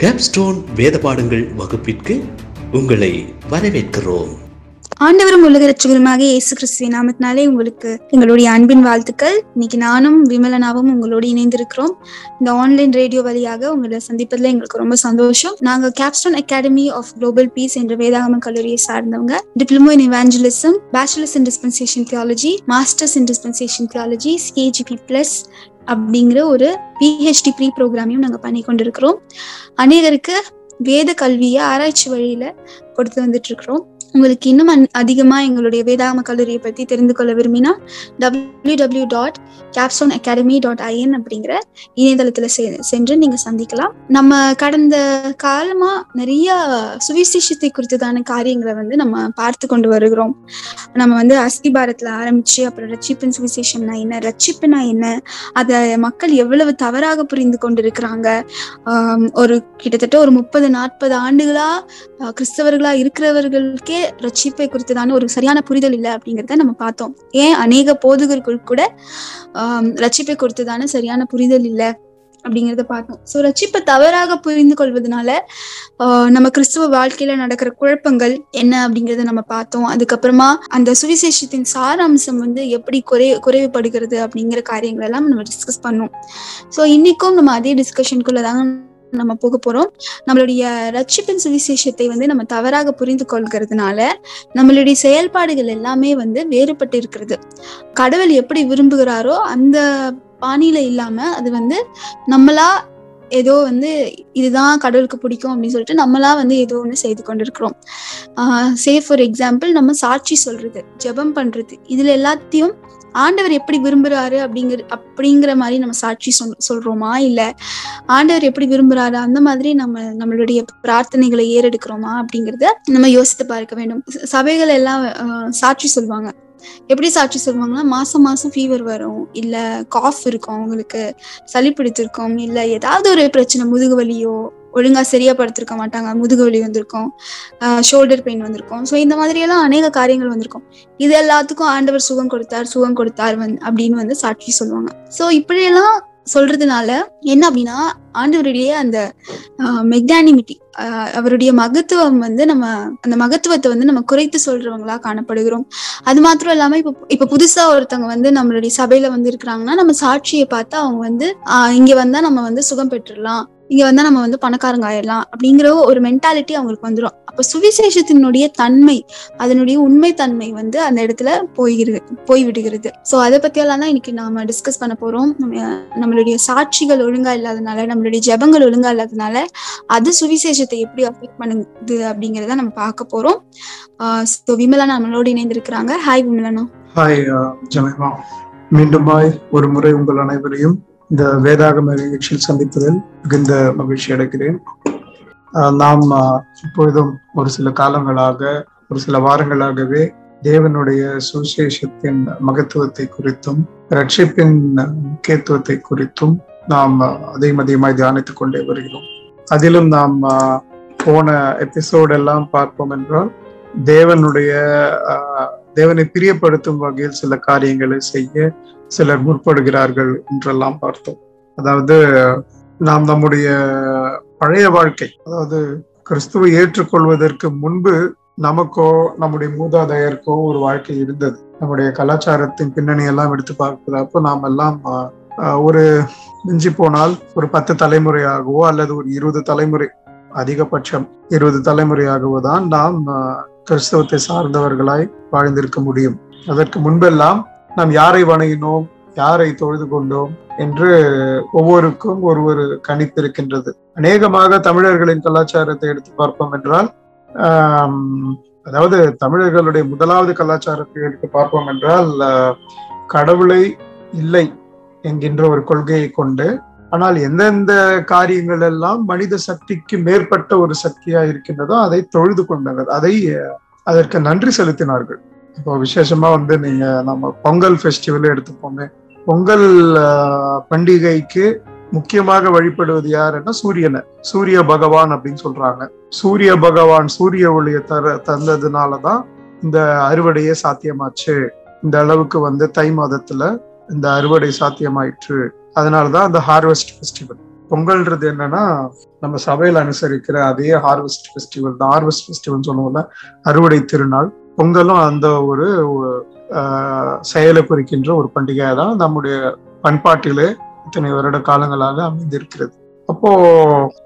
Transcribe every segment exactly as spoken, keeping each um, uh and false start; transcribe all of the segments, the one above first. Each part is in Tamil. கேப்ஸ்டோன் வேத பாடங்கள் வகுப்பிற்கு உங்களை வரவேற்கிறோம். ஆண்டவரும் உலக இரட்சகருமாக இயேசு கிறிஸ்துவின் நாமத்தினாலே உங்களுக்கு எங்களுடைய அன்பின் வாழ்த்துக்கள். இன்னைக்கு நானும் விமலனாவும் உங்களோடு இணைந்திருக்கிறோம். இந்த ஆன்லைன் ரேடியோ வழியாக உங்களை சந்திப்பதில் எங்களுக்கு ரொம்ப சந்தோஷம். நாங்கள் Capstone Academy of Global Peace என்ற வேதாகம கல்லூரியை சார்ந்தவங்க. Diploma in evangelism, bachelors in dispensation theology, masters in dispensation theology, CAGP plus அப்படிங்கிற ஒரு பிஹெச்டி ப்ரீ ப்ரோக்ராமையும் நாங்கள் பண்ணி கொண்டிருக்கிறோம். அநேகருக்கு வேத கல்வியை ஆராய்ச்சி வழியில கொடுத்து வந்துட்டு இருக்கிறோம். உங்களுக்கு இன்னும் அதிகமா எங்களுடைய வேதாகம கல்லூரியை பத்தி தெரிந்து கொள்ள விரும்பினா W W dot Capstone Academy dot IN அப்படிங்கிற இணையதளத்துல சென்று நீங்க சந்திக்கலாம். நம்ம கடந்த காலமா நிறைய சுவிசேஷத்தை குறித்ததான காரியங்களை வந்து நம்ம பார்த்து கொண்டு வருகிறோம். நம்ம வந்து அஸ்தி பாரத்ல ஆரம்பிச்சு அப்புறம் ரட்சிப்பின் சுவிசேஷம்னா என்ன, ரட்சிப்புனா என்ன, அதை மக்கள் எவ்வளவு தவறாக புரிந்து கொண்டிருக்கிறாங்க. ஆஹ் ஒரு கிட்டத்தட்ட ஒரு முப்பது நாற்பது ஆண்டுகளா கிறிஸ்தவர்களா இருக்கிறவர்களுக்கே ரட்சிப்பை குறித்ததான ஒரு சரியான புரிதல் இல்லை அப்படிங்கிறத நம்ம பார்த்தோம். ஏன் அநேக போதகர்கள் கூட ஆஹ் ரட்சிப்பை குறித்ததான சரியான புரிதல் இல்லை அப்படிங்கிறத பார்த்தோம். ஸோ ரட்சிப்பை தவறாக புரிந்து கொள்வதனால ஆஹ் நம்ம கிறிஸ்துவ வாழ்க்கையில நடக்கிற குழப்பங்கள் என்ன அப்படிங்கிறத நம்ம பார்த்தோம். அதுக்கப்புறமா அந்த சுவிசேஷத்தின் சாராம்சம் வந்து எப்படி குறை குறைவுபடுகிறது அப்படிங்கிற காரியங்கள் எல்லாம் நம்ம டிஸ்கஸ் பண்ணோம். ஸோ இன்னைக்கும் நம்ம அதே டிஸ்கஷனுக்குள்ளதாங்க நம்ம போக போறோம். நம்மளுடைய ரட்சிப்பின் சுவிசேஷத்தை வந்து நம்ம தவறாக புரிந்து கொள்கிறதுனால நம்மளுடைய செயல்பாடுகள் எல்லாமே வந்து வேறுபட்டு இருக்கிறது. கடவுள் எப்படி விரும்புகிறாரோ அந்த பாணியில இல்லாம அது வந்து நம்மளா ஏதோ வந்து இதுதான் கடவுளுக்கு பிடிக்கும் அப்படின்னு சொல்லிட்டு நம்மளா வந்து ஏதோ ஒண்ணு செய்து கொண்டிருக்கிறோம். ஆஹ் சே ஃபார் எக்ஸாம்பிள், நம்ம சாட்சி சொல்றது, ஜெபம் பண்றது, இதுல எல்லாத்தையும் ஆண்டவர் எப்படி விரும்புறாரு அப்படிங்கிற அப்படிங்கிற மாதிரி நம்ம சாட்சி சொல் சொல்றோமா இல்ல ஆண்டவர் எப்படி விரும்புறாரு அந்த மாதிரி நம்ம நம்மளுடைய பிரார்த்தனைகளை ஏறெடுக்கிறோமா அப்படிங்கிறத நம்ம யோசித்து பார்க்க வேண்டும். சபைகள் எல்லாம் சாட்சி சொல்லுவாங்க. எப்படி சாட்சி சொல்லுவாங்கன்னா, மாசம் மாசம் ஃபீவர் வரும், இல்ல காஃப் இருக்கும், அவங்களுக்கு சளி பிடித்திருக்கும், இல்ல ஏதாவது ஒரு பிரச்சனை, முதுகு வலியோ, ஒழுங்கா சரியா படுத்திருக்க மாட்டாங்க, முதுகு வலி வந்திருக்கும், ஆஹ் ஷோல்டர் பெயின் வந்திருக்கும். ஸோ இந்த மாதிரி எல்லாம் அநேக காரியங்கள் வந்திருக்கும். இது எல்லாத்துக்கும் ஆண்டவர் சுகம் கொடுத்தார் சுகம் கொடுத்தார் வந்து அப்படின்னு வந்து சாட்சி சொல்லுவாங்க. ஸோ இப்படியெல்லாம் சொல்றதுனால என்ன அப்படின்னா, ஆண்டவருடைய அந்த மெக்னானிமிட்டி, அவருடைய மகத்துவம் வந்து நம்ம அந்த மகத்துவத்தை வந்து நம்ம குறைத்து சொல்றவங்களா காணப்படுகிறோம். அது மாத்திரம் இல்லாம இப்ப இப்ப புதுசா ஒருத்தவங்க வந்து நம்மளுடைய சபையில வந்து இருக்கிறாங்கன்னா நம்ம சாட்சியை பார்த்து அவங்க வந்து ஆஹ் இங்க வந்தா நம்ம வந்து சுகம் பெற்றுடலாம், இங்க வந்தா நம்ம வந்து பணக்காரங்க ஆயிடலாம் அப்படிங்கிற ஒரு மென்டாலிட்டி அவங்களுக்கு வந்துடும். அப்ப சுவிசேஷத்தினுடைய தன்மை, அதனுடைய உண்மை தன்மை வந்து அந்த இடத்துல போய்கிறது போய்விடுகிறது. ஸோ அதை பத்தியெல்லாம் தான் இன்னைக்கு நாம டிஸ்கஸ் பண்ண போறோம். நம்மளுடைய சாட்சிகள் ஒழுங்கா இல்லாதனால, நம்மளுடைய ஜெபங்கள் ஒழுங்கா இல்லாதனால அது சுவிசேஷத்தை எப்படி அஃபெக்ட் பண்ணுது அப்படிங்கிறத நம்ம பார்க்க போறோம். ஆஹ் ஸோ விமலா நம்மளோட இணைந்திருக்கிறாங்க. ஹாய் விமலனா. Hi Jemima. மீண்டும் ஒரு முறை உங்கள் அனைவரையும் இந்த வேதாகம நிகழ்ச்சியில் சந்திப்பதில் மிகுந்த மகிழ்ச்சி அடைகிறேன். நாம் இப்பொழுதும் ஒரு சில காலங்களாக ஒரு சில வாரங்களாகவே தேவனுடைய சுவிசேஷத்தின் மகத்துவத்தை குறித்தும் ரட்சிப்பின் முக்கியத்துவத்தை குறித்தும் நாம் அதிகம் அதிகமாய் தியானித்துக் கொண்டே வருகிறோம். அதிலும் நாம் போன எபிசோடெல்லாம் பார்ப்போம் என்றால் தேவனுடைய தேவனை பிரியப்படுத்தும் வகையில் சில காரியங்களை செய்ய சிலர் முற்படுகிறார்கள் என்றெல்லாம் பார்த்தோம். அதாவது நாம் நம்முடைய பழைய வாழ்க்கை, அதாவது கிறிஸ்துவை ஏற்றுக்கொள்வதற்கு முன்பு நமக்கோ நம்முடைய மூதாதையருக்கோ ஒரு வாழ்க்கை இருந்தது. நம்முடைய கலாச்சாரத்தின் பின்னணி எல்லாம் எடுத்து பார்க்கிறப்போ நாம் எல்லாம் ஒரு மிஞ்சி போனால் ஒரு பத்து தலைமுறையாகவோ அல்லது ஒரு இருபது தலைமுறை அதிகபட்சம் இருபது தலைமுறையாகவோ தான் நாம் கிறிஸ்தவத்தை சார்ந்தவர்களாய் வாழ்ந்திருக்க முடியும். அதற்கு முன்பெல்லாம் நாம் யாரை வணங்கினோம், யாரை தொழுது கொண்டோம் என்று ஒவ்வொருக்கும் ஒரு ஒரு கணிப்பு இருக்கின்றது. அநேகமாக தமிழர்களின் கலாச்சாரத்தை எடுத்து பார்ப்போம் என்றால், அதாவது தமிழர்களுடைய முதலாவது கலாச்சாரத்தை எடுத்து பார்ப்போம் என்றால், கடவுளை இல்லை என்கின்ற ஒரு கொள்கையை கொண்டு, ஆனால் எந்தெந்த காரியங்கள் எல்லாம் மனித சக்திக்கு மேற்பட்ட ஒரு சக்தியா இருக்கின்றதோ அதை தொழுது கொண்டனர், அதை அதற்கு நன்றி செலுத்தினார்கள். இப்போ விசேஷமா வந்து நீங்க நம்ம பொங்கல் ஃபெஸ்டிவல் எடுத்துப்போமே, பொங்கல் பண்டிகைக்கு முக்கியமாக வழிபடுவது யாருன்னா சூரியனை, சூரிய பகவான் அப்படின்னு சொல்றாங்க. சூரிய பகவான் சூரிய ஒளியை தர தந்ததுனாலதான் இந்த அறுவடையே சாத்தியமாச்சு, இந்த அளவுக்கு வந்து தை மாதத்துல இந்த அறுவடை சாத்தியமாயிற்று, அதனாலதான் அந்த ஹார்வெஸ்ட் ஃபெஸ்டிவல். பொங்கல்ன்றது என்னன்னா நம்ம சபையில் அனுசரிக்கிற அதே ஹார்வெஸ்ட் ஃபெஸ்டிவல் தான். ஹார்வெஸ்ட் ஃபெஸ்டிவல்னு சொல்லுவோம்ல, அறுவடை திருநாள். பொங்கலும் அந்த ஒரு செயலை குறிக்கின்ற ஒரு பண்டிகையாக தான் நம்முடைய பண்பாட்டிலே இத்தனை வருட காலங்களாக அமைந்திருக்கிறது. அப்போ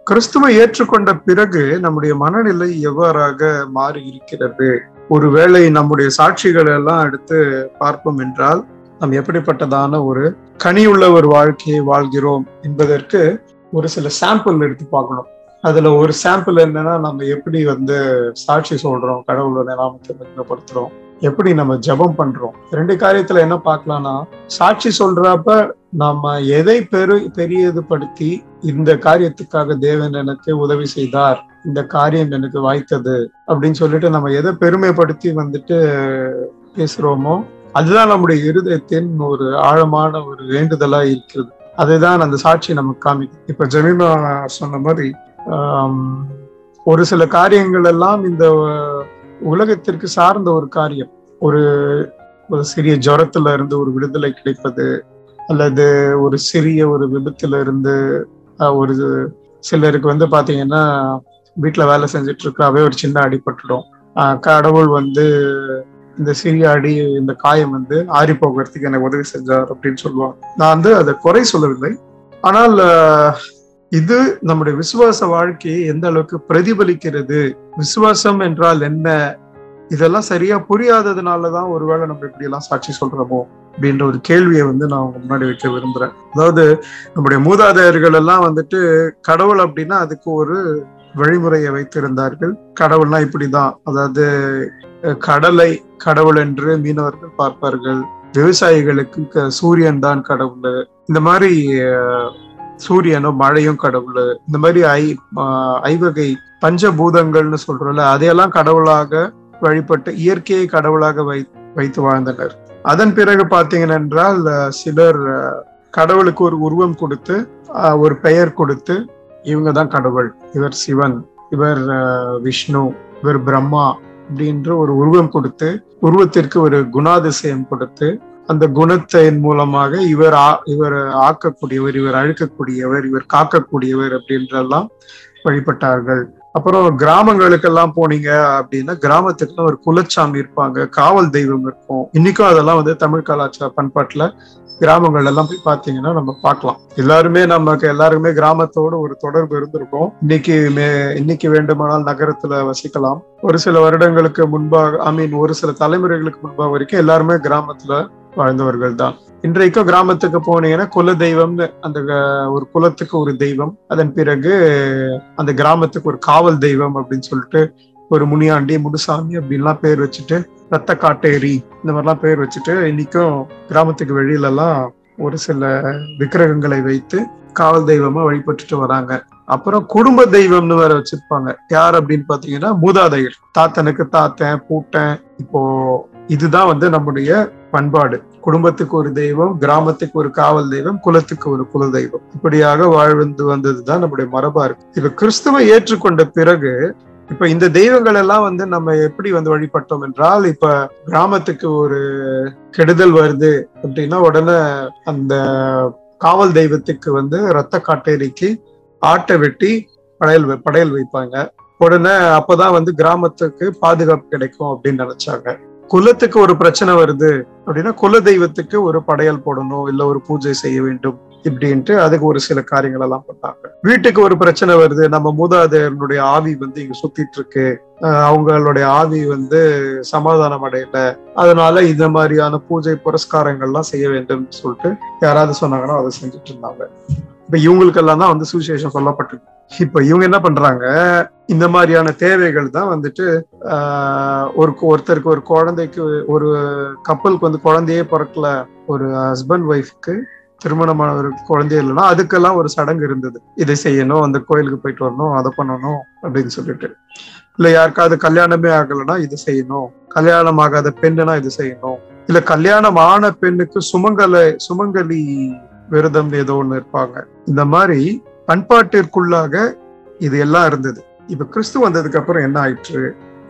கிறிஸ்துவை ஏற்றுக்கொண்ட பிறகு நம்முடைய மனநிலை எவ்வாறாக மாறி இருக்கிறது? ஒருவேளை நம்முடைய சாட்சிகளை எல்லாம் எடுத்து பார்ப்போம் என்றால் நாம் எப்படிப்பட்டதான ஒரு கனியுள்ள ஒரு வாழ்க்கையை வாழ்கிறோம் என்பதற்கு ஒரு சில சாம்பிள் எடுத்து பார்க்கணும். அதுல ஒரு சாம்பிள் என்னன்னா, நம்ம எப்படி வந்து சாட்சி சொல்றோம், கடவுளோட நாமத்தை மகிமைப்படுத்துறோம், எப்படி நம்ம ஜபம் பண்றோம். ரெண்டு காரியத்துல என்ன பார்க்கலாம்னா, சாட்சி சொல்றப்ப நம்ம எதை பெரு பெரியதுபடுத்தி இந்த காரியத்துக்காக தேவன் எனக்கு உதவி செய்தார், இந்த காரியம் எனக்கு வாய்த்தது அப்படின்னு சொல்லிட்டு நம்ம எதை பெருமைப்படுத்தி வந்துட்டு பேசுறோமோ அதுதான் நம்முடைய இருதயத்தின் ஒரு ஆழமான ஒரு வேண்டுதலா இருக்கிறது. அதுதான் அந்த சாட்சி நமக்கு காமிக்கும். இப்ப ஜெமிமா சொன்ன மாதிரி ஒரு சில காரியங்கள் எல்லாம் இந்த உலகத்திற்கு சார்ந்த ஒரு காரியம். ஒரு ஒரு சிறிய ஜரத்துல இருந்து ஒரு விடுதலை கிடைப்பது, அல்லது ஒரு சிறிய ஒரு விபத்துல இருந்து ஒரு சிலருக்கு வந்து பாத்தீங்கன்னா வீட்டுல வேலை செஞ்சுட்டு இருக்காவே ஒரு சின்ன அடிபட்டுடும். ஆஹ் கடவுள் வந்து இந்த சிறிய அடி, இந்த காயம் வந்து ஆறி போகிறதுக்கு எனக்கு உதவி செஞ்சார் அப்படின்னு சொல்லுவாங்க. நான் வந்து அதை குறை சொல்லவில்லை, ஆனால் இது நம்முடைய விசுவாச வாழ்க்கையை எந்த அளவுக்கு பிரதிபலிக்கிறது, விசுவாசம் என்றால் என்ன, இதெல்லாம் சரியா புரியாததுனாலதான் ஒருவேளை நம்ம இப்படி எல்லாம் சாட்சி சொல்றோமோ அப்படின்ற ஒரு கேள்வியை வந்து நான் உங்க முன்னாடி வைக்க விரும்புறேன். அதாவது நம்முடைய மூதாதையர்கள் எல்லாம் வந்துட்டு கடவுள் அப்படின்னா அதுக்கு ஒரு வழிமுறையை வைத்திருந்தார்கள். கடவுள்னா இப்படிதான், அதாவது கடலை கடவுள் என்று மீனவர்கள் பார்ப்பார்கள், விவசாயிகளுக்கு சூரியன் தான் கடவுள், இந்த மாதிரி சூரியனும் மழையும் கடவுள், இந்த மாதிரி ஐ ஐவகை பஞ்சபூதங்கள்னு சொல்றோம்ல, அதையெல்லாம் கடவுளாக வழிபட்டு இயற்கையை கடவுளாக வை வைத்து வாழ்ந்தனர். அதன் பிறகு பார்த்தீங்கன்னா என்றால் சிலர் கடவுளுக்கு ஒரு உருவம் கொடுத்து ஒரு பெயர் கொடுத்து இவங்க தான் கடவுள், இவர் சிவன், இவர் விஷ்ணு, இவர் பிரம்மா அப்படின்ற ஒரு உருவம் கொடுத்து, உருவத்திற்கு ஒரு குணாதிசயம் கொடுத்து, அந்த குணத்தின் மூலமாக இவர் இவர் ஆக்கக்கூடியவர், இவர் அழிக்கக்கூடியவர், இவர் காக்கக்கூடியவர் அப்படின்றெல்லாம் வழிபட்டார்கள். அப்புறம் கிராமங்களுக்கெல்லாம் போனீங்க அப்படின்னா கிராமத்துக்குலாம் ஒரு குலச்சாமி இருப்பாங்க, காவல் தெய்வம் இருக்கும். இன்னைக்கும் அதெல்லாம் வந்து தமிழ் கலாச்சார பண்பாட்டுல கிராமங்கள் எல்லாம் போய் பார்த்தீங்கன்னா நம்ம பார்க்கலாம். எல்லாருமே நமக்கு எல்லாருக்குமே கிராமத்தோட ஒரு தொடர்பு இருந்திருக்கும். இன்னைக்கு இன்னைக்கு வேண்டுமானால் நகரத்துல வசிக்கலாம். ஒரு சில வருடங்களுக்கு முன்பாக, ஐ மீன் ஒரு சில தலைமுறைகளுக்கு முன்பாக வரைக்கும் எல்லாருமே கிராமத்துல வாழ்ந்தவர்கள் தான். இன்றைக்கும் கிராமத்துக்கு போனீங்கன்னா குல தெய்வம்னு அந்த ஒரு குலத்துக்கு ஒரு தெய்வம், அதன் பிறகு அந்த கிராமத்துக்கு ஒரு காவல் தெய்வம் அப்படின்னு சொல்லிட்டு ஒரு முனியாண்டி, முனுசாமி அப்படின்லாம் பேர் வச்சுட்டு, ரத்த காட்டேரி இந்த மாதிரிலாம் பேர் வச்சுட்டு இன்னைக்கும் கிராமத்துக்கு வெளியில எல்லாம் ஒரு சில விக்கிரகங்களை வைத்து காவல் தெய்வமா வழிபட்டுட்டு வராங்க. அப்புறம் குடும்ப தெய்வம்னு வேற வச்சிருப்பாங்க. யார் அப்படின்னு பாத்தீங்கன்னா மூதாதையர், தாத்தனுக்கு தாத்தன், பூட்டன். இப்போ இதுதான் வந்து நம்முடைய பண்பாடு. குடும்பத்துக்கு ஒரு தெய்வம், கிராமத்துக்கு ஒரு காவல் தெய்வம், குலத்துக்கு ஒரு குல தெய்வம், இப்படியாக வாழ்ந்து வந்ததுதான் நம்முடைய மரபா இருக்கு. இப்ப கிறிஸ்துவை ஏற்றுக்கொண்ட பிறகு இப்ப இந்த தெய்வங்கள் எல்லாம் வந்து நம்ம எப்படி வந்து வழிபட்டோம் என்றால், இப்ப கிராமத்துக்கு ஒரு கெடுதல் வருது அப்படின்னா உடனே அந்த காவல் தெய்வத்துக்கு வந்து ரத்த காட்டேரிக்கு ஆட்டை வெட்டி படையல் படையல் வைப்பாங்க. உடனே அப்பதான் வந்து கிராமத்துக்கு பாதுகாப்பு கிடைக்கும் அப்படின்னு நினைச்சாங்க. குலத்துக்கு ஒரு பிரச்சனை வருது அப்படின்னா குல தெய்வத்துக்கு ஒரு படையல் போடணும், இல்ல ஒரு பூஜை செய்ய வேண்டும் இப்படின்ட்டு அதுக்கு ஒரு சில காரியங்கள் எல்லாம் பண்ணாங்க. வீட்டுக்கு ஒரு பிரச்சனை வருது, நம்ம மூதாதையனுடைய ஆவி வந்து இங்க சுத்திட்டு இருக்கு, அவங்களுடைய ஆவி வந்து சமாதானம் அடையல, அதனால இந்த மாதிரியான பூஜை புரஸ்காரங்கள்லாம் செய்ய வேண்டும் சொல்லிட்டு யாராவது சொன்னாங்கன்னா அதை செஞ்சுட்டு இருந்தாங்க. இப்ப இவங்களுக்கெல்லாம் தான் வந்து சுவிசேஷம் சொல்லப்பட்டிருக்கு. இப்ப இவங்க என்ன பண்றாங்க, இந்த மாதிரியான தேவைகள் தான் வந்துட்டு ஆஹ் ஒரு ஒருத்தருக்கு ஒரு குழந்தைக்கு ஒரு கப்பலுக்கு வந்து குழந்தையே பிறக்கல, ஒரு ஹஸ்பண்ட் ஒய்ஃப்க்கு திருமணமான ஒரு குழந்தைய இல்லைன்னா அதுக்கெல்லாம் ஒரு சடங்கு இருந்தது, இதை செய்யணும், அந்த கோயிலுக்கு போயிட்டு வரணும், அதை பண்ணணும் அப்படின்னு சொல்லிட்டு. இல்ல யாருக்காவது கல்யாணமே ஆகலைன்னா இதை செய்யணும், கல்யாணம் ஆகாத பெண்ணுனா இது செய்யணும், இல்ல கல்யாணம் ஆன பெண்ணுக்கு சுமங்கலை சுமங்கலி விரதம் ஏதோ ஒண்ணு இருப்பாங்க. இந்த மாதிரி பண்பாட்டிற்குள்ளாக இது எல்லாம் இருந்தது. இப்ப கிறிஸ்து வந்ததுக்கு அப்புறம் என்ன ஆயிற்று,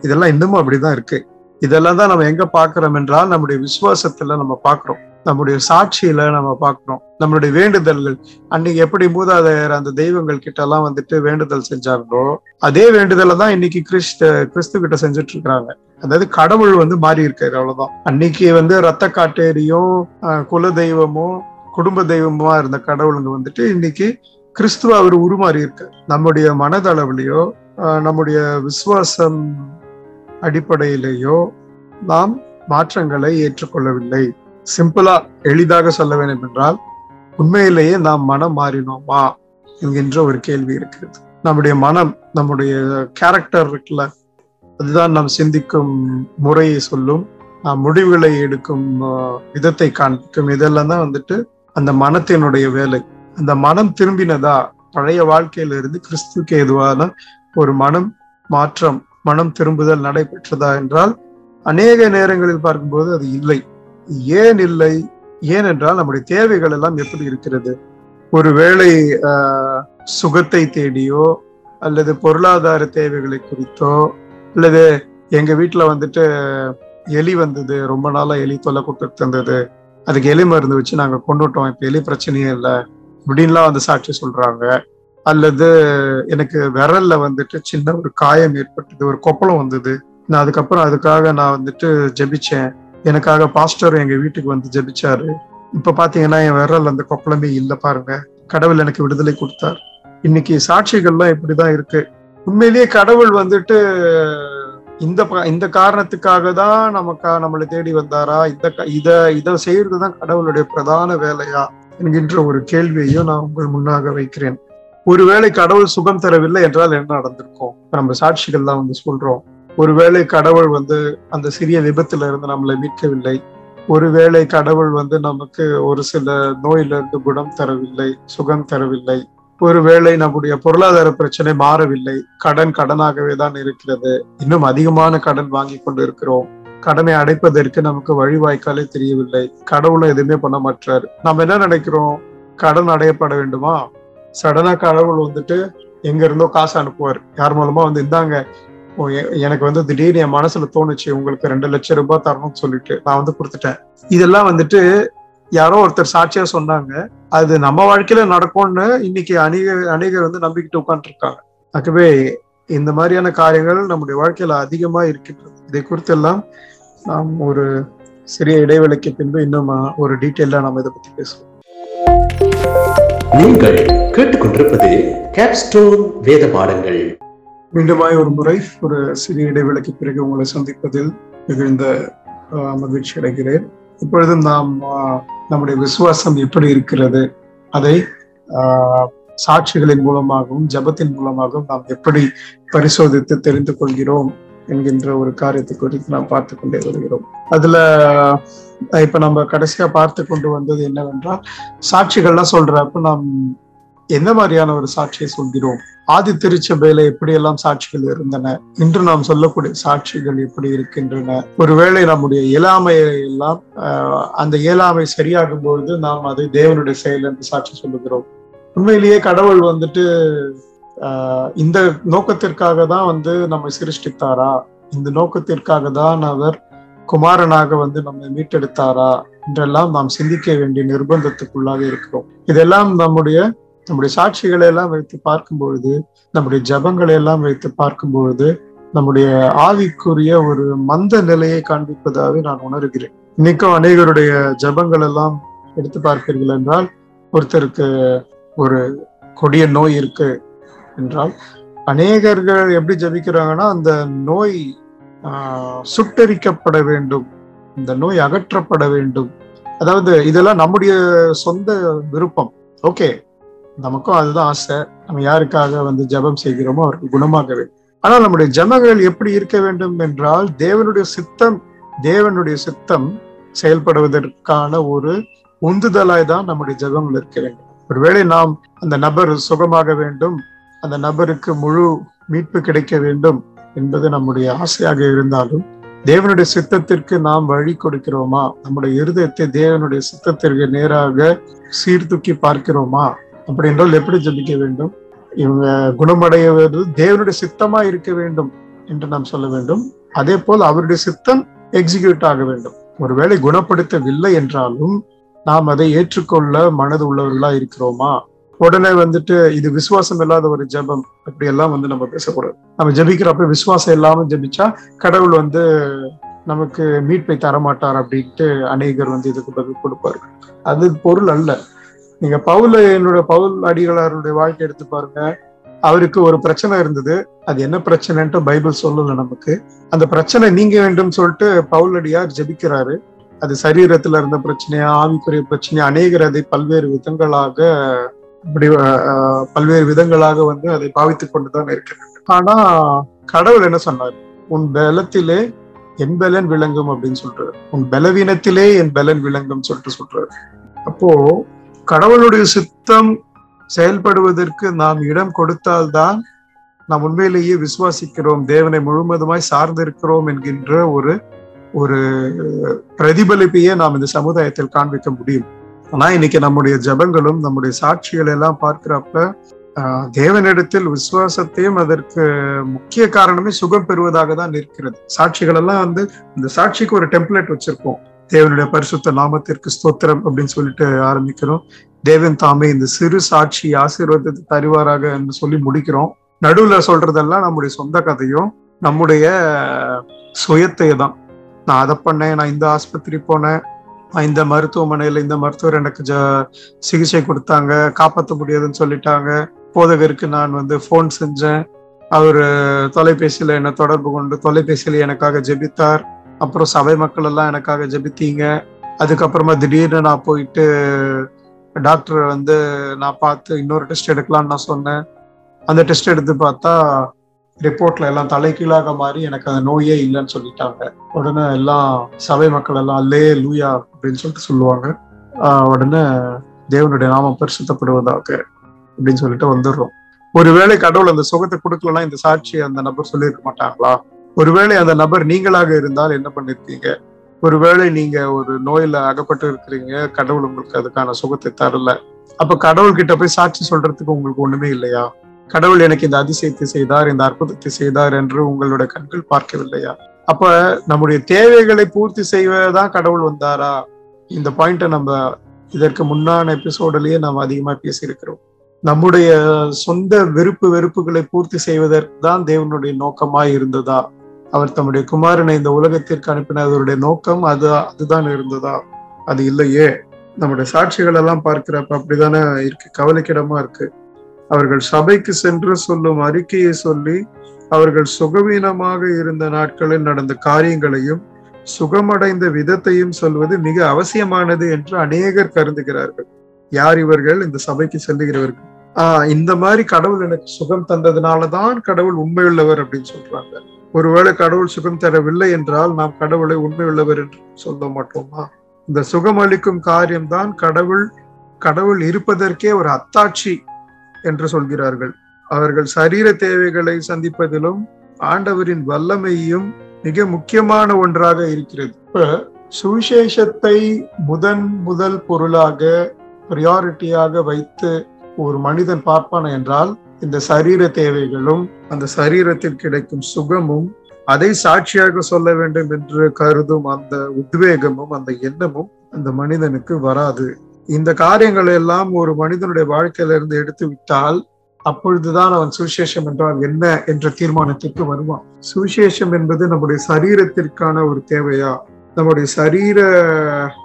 இதெல்லாம் இன்னமும் அப்படிதான் இருக்கு. இதெல்லாம் தான் நம்ம எங்க பாக்குறோம் என்றால் நம்முடைய விசுவாசத்துல நம்ம பாக்குறோம். நம்முடைய சாட்சியில நம்ம பார்க்கிறோம். நம்மளுடைய வேண்டுதல்கள் அன்னைக்கு எப்படி மூதாதையர் அந்த தெய்வங்கள் கிட்ட எல்லாம் வந்துட்டு வேண்டுதல் செஞ்சாங்களோ அதே வேண்டுதலை தான் இன்னைக்கு கிறிஸ்து கிறிஸ்து கிட்ட செஞ்சுட்டு இருக்கிறாங்க. அதாவது கடவுள் வந்து மாறி இருக்காரு, அவ்வளவுதான். அன்னைக்கு வந்து ரத்த காட்டேரியும் குல தெய்வமும் குடும்ப தெய்வமா இருந்த கடவுளுங்க வந்துட்டு இன்னைக்கு கிறிஸ்துவ அவர் உருமாறி இருக்காரு. நம்முடைய மனதளவுலையோ நம்முடைய விசுவாசம் அடிப்படையிலேயோ நாம் மாற்றங்களை ஏற்றுக்கொள்ளவில்லை. சிம்பிளா எளிதாக சொல்ல வேண்டும் என்றால் உண்மையிலேயே நாம் மனம் மாறினோமா என்கின்ற ஒரு கேள்வி இருக்கிறது. நம்முடைய மனம், நம்முடைய கேரக்டர் இருக்குல்ல, அதுதான் நாம் சிந்திக்கும் முறையை சொல்லும், நாம் முடிவுகளை எடுக்கும் விதத்தை காண்பிக்கும். இதெல்லாம் தான் வந்துட்டு அந்த மனத்தினுடைய வேலை. அந்த மனம் திரும்பினதா, பழைய வாழ்க்கையில இருந்து கிறிஸ்துக்கு எதுவான ஒரு மனம் மாற்றம், மனம் திரும்புதல் நடைபெற்றதா என்றால் அநேக நேரங்களில் பார்க்கும்போது அது இல்லை. ஏன் இல்லை? ஏனென்றால் நம்முடைய தேவைகள் எல்லாம் எப்படி இருக்கிறது? ஒருவேளை ஆஹ் சுகத்தை தேடியோ அல்லது பொருளாதார தேவைகளை குறித்தோ அல்லது எங்க வீட்டுல வந்துட்டு எலி வந்தது, ரொம்ப நாளா எலி தொல்லை கொடுத்துட்டு இருந்தது, அதுக்கு எலி மருந்து வச்சு நாங்க கொண்டுட்டோம், இப்ப எலி பிரச்சனையே இல்லை இப்படின்லாம் வந்து சாட்சி சொல்றாங்க. அல்லது எனக்கு விரல்ல வந்துட்டு சின்ன ஒரு காயம் ஏற்பட்டது, ஒரு கொப்பளம் வந்தது, நான் அதுக்கப்புறம் அதுக்காக நான் வந்துட்டு ஜெபிச்சேன், எனக்காக பாஸ்டர் எங்க வீட்டுக்கு வந்து ஜெபிச்சாரு, இப்ப பாத்தீங்கன்னா என் விரல் அந்த கொப்பளமே இல்லை, பாருங்க கடவுள் எனக்கு விடுதலை கொடுத்தார். இன்னைக்கு சாட்சிகள்லாம் இப்படிதான் இருக்கு. உண்மையிலேயே கடவுள் வந்துட்டு இந்த இந்த காரணத்துக்காக தான் நமக்கா நம்மளை தேடி வந்தாரா, இந்த இத இதை செய்யறதுதான் கடவுளுடைய பிரதான வேலையா என்கின்ற ஒரு கேள்வியையும் நான் உங்கள் முன்னாக வைக்கிறேன். ஒருவேளை கடவுள் சுகம் தரவில்லை என்றால் என்ன நடந்திருக்கும்? நம்ம சாட்சிகள் தான் வந்து சொல்றோம். ஒருவேளை கடவுள் வந்து அந்த சிறிய விபத்துல இருந்து நம்மளை மீட்கவில்லை, ஒருவேளை கடவுள் வந்து நமக்கு ஒரு சில நோயிலிருந்து குணம் தரவில்லை, சுகம் தரவில்லை, ஒருவேளை நம்முடைய பொருளாதார பிரச்சனை மாறவில்லை, கடன் கடனாகவே தான் இருக்கிறது, இன்னும் அதிகமான கடன் வாங்கி கொண்டு இருக்கிறோம், கடனை அடைப்பதற்கு நமக்கு வழிவாய்க்காலே தெரியவில்லை, கடவுளும் எதுவுமே பண்ண மாட்டார். நம்ம என்ன நினைக்கிறோம்? கடன் அடையப்பட வேண்டுமா? சடனா கடவுள் வந்துட்டு எங்க இருந்தோ காசு அனுப்புவார், யார் மூலமா வந்து இருந்தாங்க, எனக்கு வந்து திடீர்னு என் மனசுல தோணுச்சு உங்களுக்கு ரெண்டு லட்சம் ரூபாய் தரணும்னு சொல்லிட்டு நான் வந்து கொடுத்துட்டேன். இதெல்லாம் வந்துட்டு யாரோ ஒருத்தர் சாட்சியா சொன்னாங்க, அது நம்ம வாழ்க்கையில நடக்கும்னு இன்னைக்கு அநேக அநேகர் வந்து நம்பிக்கிட்டு உட்கார்ந்துட்டு இருக்காங்க. ஆகவே இந்த மாதிரியான காரியங்கள் நம்முடைய வாழ்க்கையில அதிகமா இருக்கின்றது. இதை குறித்து எல்லாம் நாம் ஒரு சிறிய இடைவெளிக்கு பின்பு இன்னும் ஒரு டீட்டெயிலா நம்ம இதை பத்தி பேசுவோம். நீங்கள் கேட்டுக்கொண்டிருப்பது கேப்ஸ்டோன் வேத பாடங்கள். மீண்டுமாய் ஒரு முறை ஒரு சிறிய இடைவெளிக்கு பிறகு உங்களை சந்திப்பதில் மிகுந்த மகிழ்ச்சி அடைகிறேன். இப்பொழுது நாம் நம்முடைய விசுவாசம் எப்படி இருக்கிறது, அதை சாட்சிகளின் மூலமாகவும் ஜபத்தின் மூலமாகவும் நாம் எப்படி பரிசோதித்து தெரிந்து கொள்கிறோம் என்கின்ற ஒரு காரியத்தை குறித்து நாம் பார்த்து கொண்டே வருகிறோம். அதுல இப்ப நம்ம கடைசியா பார்த்து கொண்டு வந்தது என்னவென்றால், சாட்சிகள்லாம் சொல்றப்ப நாம் என்ன மாதிரியான ஒரு சாட்சியை சொல்கிறோம், ஆதி திருச்சபையில எப்படி எல்லாம் சாட்சிகள் இருந்தன, இன்று நாம் சொல்லக்கூடிய சாட்சிகள் எப்படி இருக்கின்றன. ஒருவேளை நம்முடைய இயலாமையை எல்லாம் அந்த இயலாமை சரியாகும் பொழுது நாம் அதை தேவனுடைய செயல் என்று சாட்சி சொல்லுகிறோம். உண்மையிலேயே கடவுள் வந்துட்டு ஆஹ் இந்த நோக்கத்திற்காக தான் வந்து நம்மை சிருஷ்டித்தாரா, இந்த நோக்கத்திற்காக தான் அவர் குமாரனாக வந்து நம்மை மீட்டெடுத்தாரா என்றெல்லாம் நாம் சிந்திக்க வேண்டிய நிர்பந்தத்துக்குள்ளாக இருக்கிறோம். இதெல்லாம் நம்முடைய நம்முடைய சாட்சிகளை எல்லாம் வைத்து பார்க்கும் பொழுது, நம்முடைய ஜபங்களை எல்லாம் வைத்து பார்க்கும் பொழுது நம்முடைய ஆவிக்குரிய ஒரு மந்த நிலையை காண்பிப்பதாகவே நான் உணர்கிறேன். இன்னைக்கும் அநேகருடைய ஜபங்கள் எல்லாம் எடுத்து பார்ப்பீர்கள் என்றால், ஒருத்தருக்கு ஒரு கொடிய நோய் இருக்கு என்றால் அநேகர்கள் எப்படி ஜபிக்கிறாங்கன்னா, அந்த நோய் ஆஹ் சுட்டரிக்கப்பட வேண்டும், இந்த நோய் அகற்றப்பட வேண்டும். அதாவது இதெல்லாம் நம்முடைய சொந்த விருப்பம், ஓகே நமக்கும் அதுதான் ஆசை, நம்ம யாருக்காக வந்து ஜபம் செய்கிறோமோ அவருக்கு குணமாக வேண்டும். ஆனால் நம்முடைய ஜபங்கள் எப்படி இருக்க வேண்டும் என்றால், தேவனுடைய சித்தம் தேவனுடைய சித்தம் செயல்படுவதற்கான ஒரு உந்துதலாய் தான் நம்முடைய ஜபங்கள் இருக்க வேண்டும். ஒருவேளை நாம் அந்த நபர் சுகமாக வேண்டும், அந்த நபருக்கு முழு மீட்பு கிடைக்க வேண்டும் என்பது நம்முடைய ஆசையாக இருந்தாலும், தேவனுடைய சித்தத்திற்கு நாம் வழி கொடுக்கிறோமா, நம்முடைய இருதயத்தை தேவனுடைய சித்தத்திற்கு நேராக சீர்தூக்கி பார்க்கிறோமா அப்படி என்றால் எப்படி ஜபிக்க வேண்டும்? இவங்க குணமடைவது தேவனுடைய சித்தமா இருக்க வேண்டும் என்று நாம் சொல்ல வேண்டும். அதே போல் அவருடைய சித்தம் எக்ஸிக்யூட் ஆக வேண்டும். ஒருவேளை குணப்படுத்தவில்லை என்றாலும் நாம் அதை ஏற்றுக்கொள்ள மனது உள்ளவர்களா இருக்கிறோமா? உடனே வந்துட்டு இது விசுவாசம் இல்லாத ஒரு ஜெபம் அப்படி எல்லாம் வந்து நம்ம பேசக்கூடாது. நம்ம ஜெபிக்கிறப்ப விசுவாசம் இல்லாமல் ஜெபிச்சா கடவுள் வந்து நமக்கு மீட்பை தரமாட்டார் அப்படின்ட்டு அநேகர் வந்து இதுக்கு பதில் கொடுப்பாரு. அது பொருள் அல்ல. நீங்க பவுல் என்னோட பவுல் அடிகளாருடைய வாழ்க்கை எடுத்து பாருங்க. அவருக்கு ஒரு பிரச்சனை இருந்தது. அது என்ன பிரச்சனைன்ட்டு பைபிள் சொல்லல நமக்கு. அந்த பிரச்சனை நீங்க வேண்டும் சொல்லிட்டு பவுல் அடியார் ஜெபிக்கிறாரு. அது சரீரத்துல இருந்த பிரச்சனையா, ஆவிக்குரிய பிரச்சனையா, அநேகர் அதை பல்வேறு விதங்களாக அப்படி பல்வேறு விதங்களாக வந்து அதை பாவித்துக் கொண்டுதான் இருக்கிறாங்க. ஆனா கடவுள் என்ன சொன்னார்? உன் பலத்திலே என் பலன் விளங்கும் அப்படின்னு சொல்றாரு. உன் பலவீனத்திலே என் பலன் விளங்கும் சொல்லிட்டு சொல்றாரு. அப்போ கடவுளுடைய சித்தம் செயல்படுவதற்கு நாம் இடம் கொடுத்தால்தான் நாம் உண்மையிலேயே விசுவாசிக்கிறோம், தேவனை முழுவதுமாய் சார்ந்திருக்கிறோம் என்கின்ற ஒரு ஒரு பிரதிபலிப்பையே நாம் இந்த சமுதாயத்தில் காண்பிக்க முடியும். ஆனா இன்னைக்கு நம்முடைய ஜபங்களும் நம்முடைய சாட்சிகள் எல்லாம் பார்க்கிறப்ப ஆஹ் தேவனிடத்தில் விசுவாசத்தையும் அதற்கு முக்கிய காரணமே சுகம் பெறுவதாக தான் இருக்கிறது. சாட்சிகள் எல்லாம் வந்து இந்த சாட்சிக்கு ஒரு டெம்ப்ளேட் வச்சிருக்கோம். தேவனுடைய பரிசுத்த நாமத்திற்கு ஸ்தோத்திரம் அப்படின்னு சொல்லிட்டு ஆரம்பிக்கிறோம். தேவன் தாமே இந்த சிறு சாட்சி ஆசீர்வாதத்தை தருவாராக என்று சொல்லி முடிக்கிறோம். நடுவுல சொல்றதெல்லாம் நம்முடைய சொந்த கதையும் நம்முடைய சுயத்தையே தான். நான் அதை பண்ணேன், நான் இந்த ஆஸ்பத்திரி போனேன், இந்த மருத்துவமனையில் இந்த மருத்துவர் எனக்கு ஜ சிகிச்சை கொடுத்தாங்க, காப்பாற்ற முடியாதுன்னு சொல்லிட்டாங்க, போதகருக்கு நான் வந்து ஃபோன் செஞ்சேன், அவர் தொலைபேசியில் என்னை தொடர்பு கொண்டு தொலைபேசியில் எனக்காக ஜெபித்தார், அப்புறம் சபை மக்கள் எல்லாம் எனக்காக ஜெபித்தீங்க, அதுக்கப்புறமா திடீர்னு நான் போயிட்டு டாக்டரை வந்து நான் பார்த்து இன்னொரு டெஸ்ட் எடுக்கலான்னு நான் சொன்னேன், அந்த டெஸ்ட் எடுத்து பார்த்தா ரிப்போர்ட்ல எல்லாம் தலைகீழாக மாறி எனக்கு அந்த நோயே இல்லைன்னு சொல்லிட்டாங்க. உடனே எல்லாம் சபை மக்கள் எல்லாம் அல்லே லூயா அப்படின்னு சொல்லிட்டு சொல்லுவாங்க. ஆஹ் உடனே தேவனுடைய நாமம் பரிசுத்தப்படுவதாக அப்படின்னு சொல்லிட்டு வந்துடுறோம். ஒருவேளை கடவுள் அந்த சுகத்தை கொடுக்கலன்னா இந்த சாட்சி அந்த நபர் சொல்லியிருக்க மாட்டாங்களா? ஒருவேளை அந்த நபர் நீங்களாக இருந்தால் என்ன பண்ணிருக்கீங்க? ஒருவேளை நீங்க ஒரு நோயில அகப்பட்டு இருக்கிறீங்க, கடவுள் உங்களுக்கு அதுக்கான சுகத்தை தரல, அப்ப கடவுள் கிட்ட போய் சாட்சி சொல்றதுக்கு உங்களுக்கு ஒண்ணுமே இல்லையா? கடவுள் எனக்கு இந்த அதிசயத்தை செய்தார், இந்த அற்புதத்தை செய்தார் என்று உங்களோட கண்கள் பார்க்கவில்லையா? அப்ப நம்முடைய தேவைகளை பூர்த்தி செய்வதான் கடவுள் வந்தாரா? இந்த பாயிண்ட நம்ம இதற்கு முன்னான எபிசோட்லயே நாம் அதிகமா பேசியிருக்கிறோம். நம்முடைய சொந்த விருப்பு வெறுப்புகளை பூர்த்தி செய்வதற்கு தான் தேவனுடைய நோக்கமாய் இருந்ததா? அவர் தம்முடைய குமாரனை இந்த உலகத்திற்கு அனுப்பின அவருடைய நோக்கம் அது அதுதான் இருந்ததா? அது இல்லையே. நம்முடைய சாட்சிகள் எல்லாம் பார்க்கிறப்ப அப்படிதானே இருக்கு, கவலைக்கிடமா இருக்கு. அவர்கள் சபைக்கு சென்று சொல்லும் அறிக்கையை சொல்லி அவர்கள் சுகவீனமாக இருந்த நாட்களில் நடந்த காரியங்களையும் சுகமடைந்த விதத்தையும் சொல்வது மிக அவசியமானது என்று அநேகர் கருதுகிறார்கள். யார் இவர்கள்? இந்த சபைக்கு செல்லுகிறவர்கள். ஆஹ் இந்த மாதிரி கடவுள் எனக்கு சுகம் தந்ததுனாலதான் கடவுள் உண்மையுள்ளவர் அப்படின்னு சொல்றாங்க. ஒருவேளை கடவுள் சுகம் தரவில்லை என்றால் நாம் கடவுளை உண்மையுள்ளவர் என்று சொல்ல மாட்டோமா? இந்த சுகமளிக்கும் காரியம்தான் கடவுள் கடவுள் இருப்பதற்கே ஒரு அத்தாட்சி என்று சொல்கிறார்கள். அவர்கள் சரீர தேவைகளை சந்திப்பதிலும் ஆண்டவரின் வல்லமையும் மிக முக்கியமான ஒன்றாக இருக்கிறது. இப்ப சுவிசேஷத்தை முதன் முதல் பொருளாக பிரியாரிட்டியாக வைத்து ஒரு மனிதன் பார்ப்பான் என்றால் இந்த சரீர தேவைகளும் அந்த சரீரத்தில் கிடைக்கும் சுகமும் அதை சாட்சியாக சொல்ல வேண்டும் என்று கருதும் அந்த உத்வேகமும் அந்த எண்ணமும் அந்த மனிதனுக்கு வராது. இந்த காரியங்கள் எல்லாம் ஒரு மனிதனுடைய வாழ்க்கையில இருந்து எடுத்து விட்டால் அப்பொழுதுதான் அவன் சுவிசேஷம் என்றால் என்ன என்ற தீர்மானத்திற்கு வருவான். சுவிசேஷம் என்பது நம்முடைய சரீரத்திற்கான ஒரு தேவையா? நம்முடைய சரீர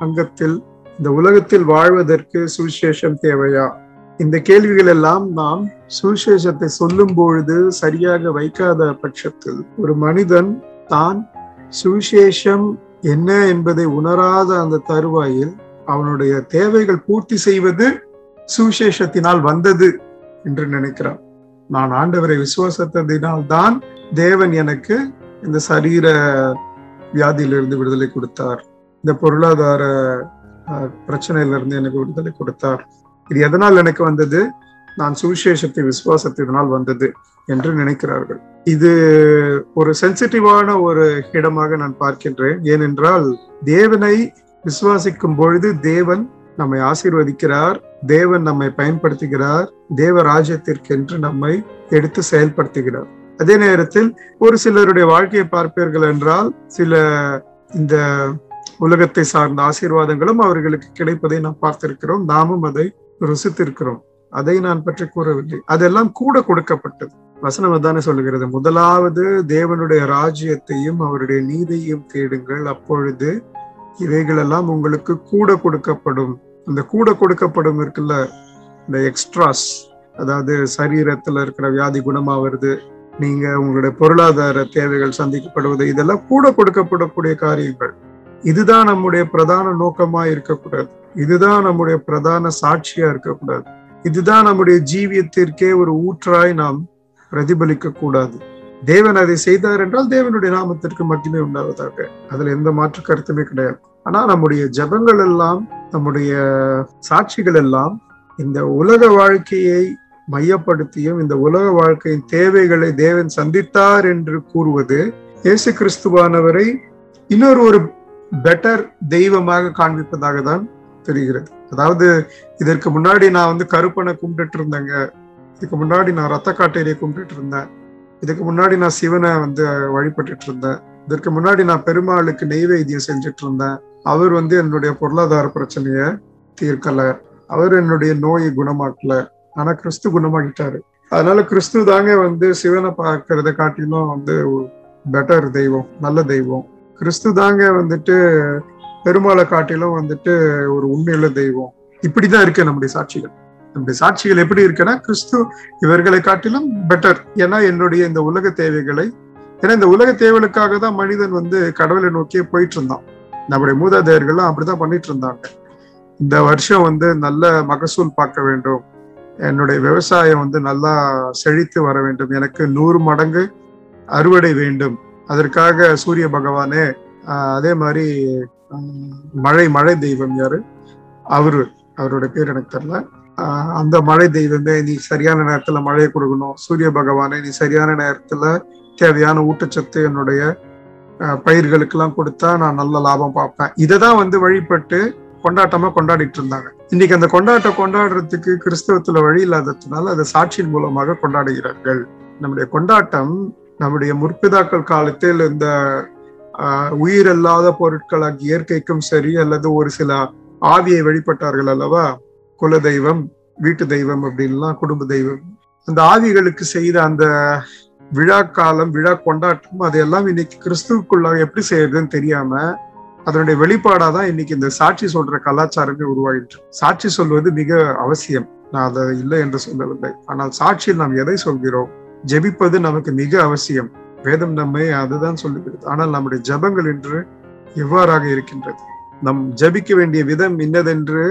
அங்கத்தில் இந்த உலகத்தில் வாழ்வதற்கு சுவிசேஷம் தேவையா? இந்த கேள்விகள் எல்லாம் நாம் சுவிசேஷத்தை சொல்லும் பொழுது சரியாக வைக்காத பட்சத்தில் ஒரு மனிதன் தான் சுவிசேஷம் என்ன என்பதை உணராத அந்த தருவாயில் அவனுடைய தேவைகள் பூர்த்தி செய்வது சுவிசேஷத்தினால் வந்தது என்று நினைக்கிறான். நான் ஆண்டவரை விசுவாசத்தினால்தான் தேவன் எனக்கு இந்த சரீர வியாதியிலிருந்து விடுதலை கொடுத்தார், இந்த பொருளாதார பிரச்சனையிலிருந்து எனக்கு விடுதலை கொடுத்தார், இது எதனால் எனக்கு வந்தது? நான் சுவிசேஷத்தை விசுவாசத்தினால் வந்தது என்று நினைக்கிறார்கள். இது ஒரு சென்சிட்டிவான ஒரு இடமாக நான் பார்க்கின்றேன். ஏனென்றால் தேவனை விசுவாசிக்கும் பொழுது தேவன் நம்மை ஆசீர்வதிக்கிறார், தேவன் நம்மை பயன்படுத்துகிறார், தேவ ராஜ்யத்திற்கென்று நம்மை எடுத்து செயல்படுத்துகிறார். அதே நேரத்தில் ஒரு சிலருடைய வாழ்க்கையை பார்ப்பீர்கள் என்றால் சில இந்த உலகத்தை சார்ந்த ஆசீர்வாதங்களும் அவர்களுக்கு கிடைப்பதை நாம் பார்த்திருக்கிறோம். நாமும் அதை ருசித்திருக்கிறோம். அதை நான் பற்றி கூறவில்லை. அதெல்லாம் கூட கொடுக்கப்பட்டது. வசனம் அதானே சொல்லுகிறது, முதலாவது தேவனுடைய ராஜ்யத்தையும் அவருடைய நீதியையும் தேடுங்கள், அப்பொழுது இவைகளெல்லாம் உங்களுக்கு கூட கொடுக்கப்படும். அந்த கூட கொடுக்கப்படும் இருக்குல்ல, இந்த எக்ஸ்ட்ராஸ், அதாவது சரீரத்துல இருக்கிற வியாதி குணமாவது, நீங்க உங்களுடைய பொருளாதார தேவைகள் சந்திக்கப்படுவது, இதெல்லாம் கூட கொடுக்கப்படக்கூடிய காரியங்கள். இதுதான் நம்முடைய பிரதான நோக்கமா இருக்கக்கூடாது. இதுதான் நம்முடைய பிரதான சாட்சியா இருக்கக்கூடாது. இதுதான் நம்முடைய ஜீவியத்திற்கே ஒரு ஊற்றாய் நாம் பிரதிபலிக்க கூடாது. தேவன் அதை செய்தார் என்றால் தேவனுடைய நாமத்திற்கு மட்டுமே உண்டாவதாக. அதுல எந்த மாற்று கருத்துமே கிடையாது. ஆனா நம்முடைய ஜபங்கள் எல்லாம், நம்முடைய சாட்சிகள் எல்லாம் இந்த உலக வாழ்க்கையை மையப்படுத்தியும் இந்த உலக வாழ்க்கையின் தேவைகளை தேவன் சந்தித்தார் என்று கூறுவது இயேசு கிறிஸ்துவானவரை இன்னொரு ஒரு பெட்டர் தெய்வமாக காண்பிப்பதாக தான் தெரிகிறது. அதாவது இதற்கு முன்னாடி நான் வந்து கருப்பனை கும்பிட்டுட்டு இருந்தேங்க, இதுக்கு முன்னாடி நான் ரத்த காட்டையிலே கும்பிட்டுட்டு இருந்தேன், இதுக்கு முன்னாடி நான் சிவனை வந்து வழிபட்டுட்டு இருந்தேன், இதற்கு முன்னாடி நான் பெருமாளுக்கு நெய்வேத்தியம் செஞ்சுட்டு இருந்தேன், அவர் வந்து என்னுடைய பொருளாதார பிரச்சனைய தீர்க்கல, அவர் என்னுடைய நோயை குணமாக்கல, ஆனா கிறிஸ்து குணமாகிட்டாரு. அதனால கிறிஸ்து தாங்க வந்து சிவனை பார்க்கறத காட்டிலும் வந்து பெட்டர் தெய்வம், நல்ல தெய்வம். கிறிஸ்து தாங்க வந்துட்டு பெருமாளை காட்டிலும் வந்துட்டு ஒரு உண்மையுள்ள தெய்வம். இப்படிதான் இருக்கு நம்முடைய சாட்சிகள். நம்முடைய சாட்சிகள் எப்படி இருக்குன்னா, கிறிஸ்து இவர்களை காட்டிலும் பெட்டர். ஏன்னா என்னுடைய இந்த உலக தேவைகளை, ஏன்னா இந்த உலக தேவைகளுக்காக தான் மனிதன் வந்து கடவுளை நோக்கியே போயிட்டு இருந்தான். நம்முடைய மூதாதையர்கள்லாம் அப்படிதான் பண்ணிட்டு இருந்தாங்க. இந்த வருஷம் வந்து நல்ல மகசூல் பார்க்க வேண்டும், என்னுடைய விவசாயம் வந்து நல்லா செழித்து வர வேண்டும், எனக்கு நூறு மடங்கு அறுவடை வேண்டும், அதற்காக சூரிய பகவானே, அதே மாதிரி மழை மழை தெய்வம் யாரு அவரு, அவருடைய பேர் எனக்கு தெரியல, அந்த மழை தெய்வமே நீ சரியான நேரத்துல மழையை கொடுக்கணும், சூரிய பகவானே நீ சரியான நேரத்துல தேவையான ஊட்டச்சத்து என்னுடைய பயிர்களுக்கெல்லாம் கொடுத்தா நான் நல்ல லாபம் பார்ப்பேன். இதை தான் வந்து வழிபட்டு கொண்டாட்டமா கொண்டாடிட்டு இருந்தாங்க. இன்னைக்கு அந்த கொண்டாட்ட கொண்டாடுறதுக்கு கிறிஸ்தவத்துல வழி இல்லாததுனால அதை சாட்சியின் மூலமாக கொண்டாடுகிறார்கள். நம்முடைய கொண்டாட்டம் நம்முடைய முற்பிதாக்கள் காலத்தில் இந்த ஆஹ் உயிர் அல்லாத பொருட்களாக இயற்கைக்கும் சரி, அல்லது ஒரு சில ஆவியை வழிபட்டார்கள் அல்லவா, குல தெய்வம், வீட்டு தெய்வம் அப்படின்லாம், குடும்ப தெய்வம், அந்த ஆவிகளுக்கு செய்த அந்த விழா காலம், விழா கொண்டாட்டம், அதையெல்லாம் இன்னைக்கு கிறிஸ்துவுக்குள்ளாக எப்படி செய்யறதுன்னு தெரியாம அதனுடைய வெளிப்பாடாதான் இன்னைக்கு இந்த சாட்சி சொல்ற கலாச்சாரமே உருவாகிட்டு. சாட்சி சொல்வது மிக அவசியம், நான் அதை இல்லை என்று சொல்லவில்லை. ஆனால் சாட்சியில் நாம் எதை சொல்கிறோம், ஜெபிப்பது நமக்கு மிக அவசியம். வேதம் நம்மை அதுதான் சொல்லுகிறது. ஆனால் நம்முடைய ஜபங்கள் இன்று எவ்வாறாக இருக்கின்றது, நம் ஜபிக்க வேண்டிய விதம் இன்னதென்று